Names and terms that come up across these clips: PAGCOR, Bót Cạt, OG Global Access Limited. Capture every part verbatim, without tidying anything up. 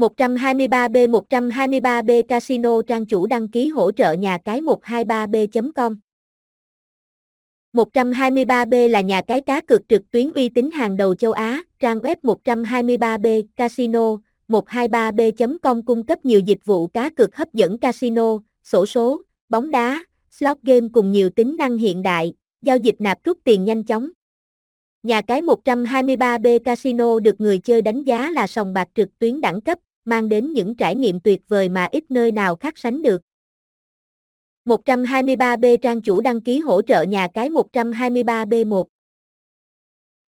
một hai ba b một hai ba b Casino trang chủ đăng ký hỗ trợ nhà cái một hai ba b chấm com. một hai ba b là nhà cái cá cược trực tuyến uy tín hàng đầu châu Á. Trang web một hai ba b Casino một hai ba b chấm com cung cấp nhiều dịch vụ cá cược hấp dẫn casino, xổ số, bóng đá, slot game cùng nhiều tính năng hiện đại, giao dịch nạp rút tiền nhanh chóng. Nhà cái một hai ba b Casino được người chơi đánh giá là sòng bạc trực tuyến đẳng cấp, mang đến những trải nghiệm tuyệt vời mà ít nơi nào khác sánh được. một hai ba b trang chủ đăng ký hỗ trợ nhà cái một hai ba b một.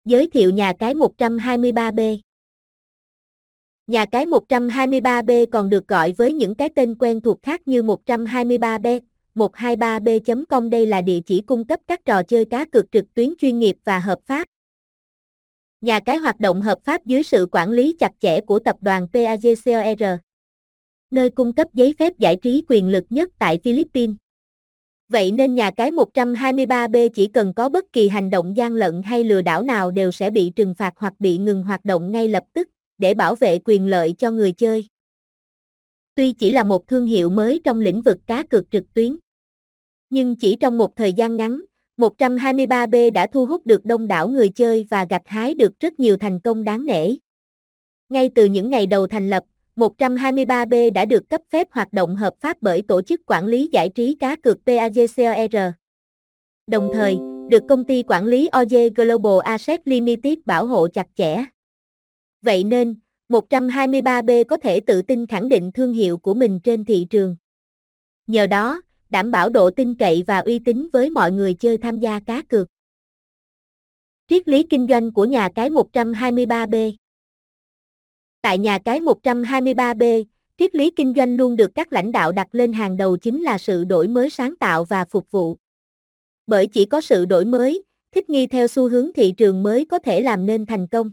Giới thiệu nhà cái một hai ba b. Nhà cái một hai ba b còn được gọi với những cái tên quen thuộc khác như một hai ba b, một hai ba b chấm com. Đây là địa chỉ cung cấp các trò chơi cá cược trực tuyến chuyên nghiệp và hợp pháp. Nhà cái hoạt động hợp pháp dưới sự quản lý chặt chẽ của tập đoàn PAGCOR, nơi cung cấp giấy phép giải trí quyền lực nhất tại Philippines. Vậy nên nhà cái một hai ba b chỉ cần có bất kỳ hành động gian lận hay lừa đảo nào đều sẽ bị trừng phạt hoặc bị ngừng hoạt động ngay lập tức, để bảo vệ quyền lợi cho người chơi. Tuy chỉ là một thương hiệu mới trong lĩnh vực cá cược trực tuyến, nhưng chỉ trong một thời gian ngắn, một hai ba b đã thu hút được đông đảo người chơi và gặt hái được rất nhiều thành công đáng nể. Ngay từ những ngày đầu thành lập, một hai ba b đã được cấp phép hoạt động hợp pháp bởi Tổ chức Quản lý Giải trí Cá cược PAGCOR. Đồng thời, được công ty quản lý ô giê Global Access Limited bảo hộ chặt chẽ. Vậy nên, một hai ba b có thể tự tin khẳng định thương hiệu của mình trên thị trường. Nhờ đó, đảm bảo độ tin cậy và uy tín với mọi người chơi tham gia cá cược. Triết lý kinh doanh của nhà cái một hai ba b. Tại nhà cái một hai ba b, triết lý kinh doanh luôn được các lãnh đạo đặt lên hàng đầu chính là sự đổi mới, sáng tạo và phục vụ. Bởi chỉ có sự đổi mới, thích nghi theo xu hướng thị trường mới có thể làm nên thành công.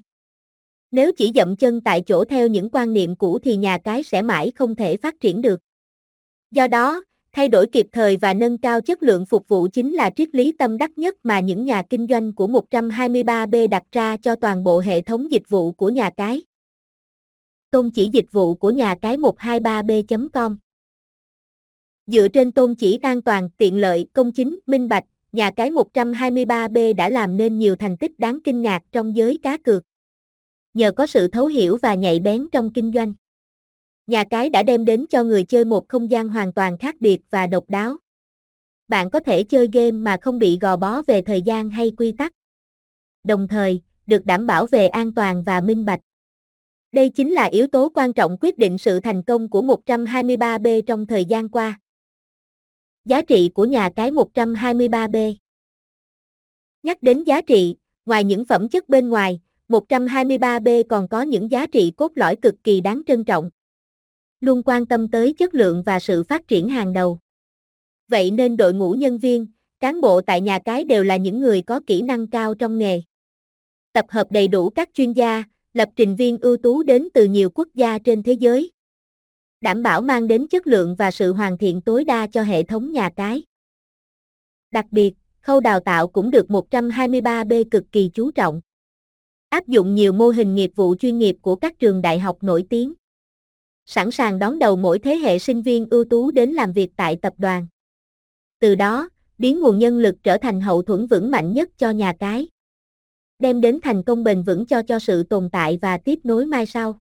Nếu chỉ dậm chân tại chỗ theo những quan niệm cũ thì nhà cái sẽ mãi không thể phát triển được. Do đó, thay đổi kịp thời và nâng cao chất lượng phục vụ chính là triết lý tâm đắc nhất mà những nhà kinh doanh của một hai ba b đặt ra cho toàn bộ hệ thống dịch vụ của nhà cái. Tôn chỉ dịch vụ của nhà cái một hai ba b chấm com. Dựa trên tôn chỉ an toàn, tiện lợi, công chính, minh bạch, nhà cái một hai ba b đã làm nên nhiều thành tích đáng kinh ngạc trong giới cá cược. Nhờ có sự thấu hiểu và nhạy bén trong kinh doanh, nhà cái đã đem đến cho người chơi một không gian hoàn toàn khác biệt và độc đáo. Bạn có thể chơi game mà không bị gò bó về thời gian hay quy tắc, đồng thời được đảm bảo về an toàn và minh bạch. Đây chính là yếu tố quan trọng quyết định sự thành công của một hai ba b trong thời gian qua. Giá trị của nhà cái một hai ba b. Nhắc đến giá trị, ngoài những phẩm chất bên ngoài, một hai ba b còn có những giá trị cốt lõi cực kỳ đáng trân trọng. Luôn quan tâm tới chất lượng và sự phát triển hàng đầu. Vậy nên đội ngũ nhân viên, cán bộ tại nhà cái đều là những người có kỹ năng cao trong nghề. Tập hợp đầy đủ các chuyên gia, lập trình viên ưu tú đến từ nhiều quốc gia trên thế giới. Đảm bảo mang đến chất lượng và sự hoàn thiện tối đa cho hệ thống nhà cái. Đặc biệt, khâu đào tạo cũng được một hai ba b cực kỳ chú trọng. Áp dụng nhiều mô hình nghiệp vụ chuyên nghiệp của các trường đại học nổi tiếng. Sẵn sàng đón đầu mỗi thế hệ sinh viên ưu tú đến làm việc tại tập đoàn. Từ đó, biến nguồn nhân lực trở thành hậu thuẫn vững mạnh nhất cho nhà cái. Đem đến thành công bền vững cho cho sự tồn tại và tiếp nối mai sau.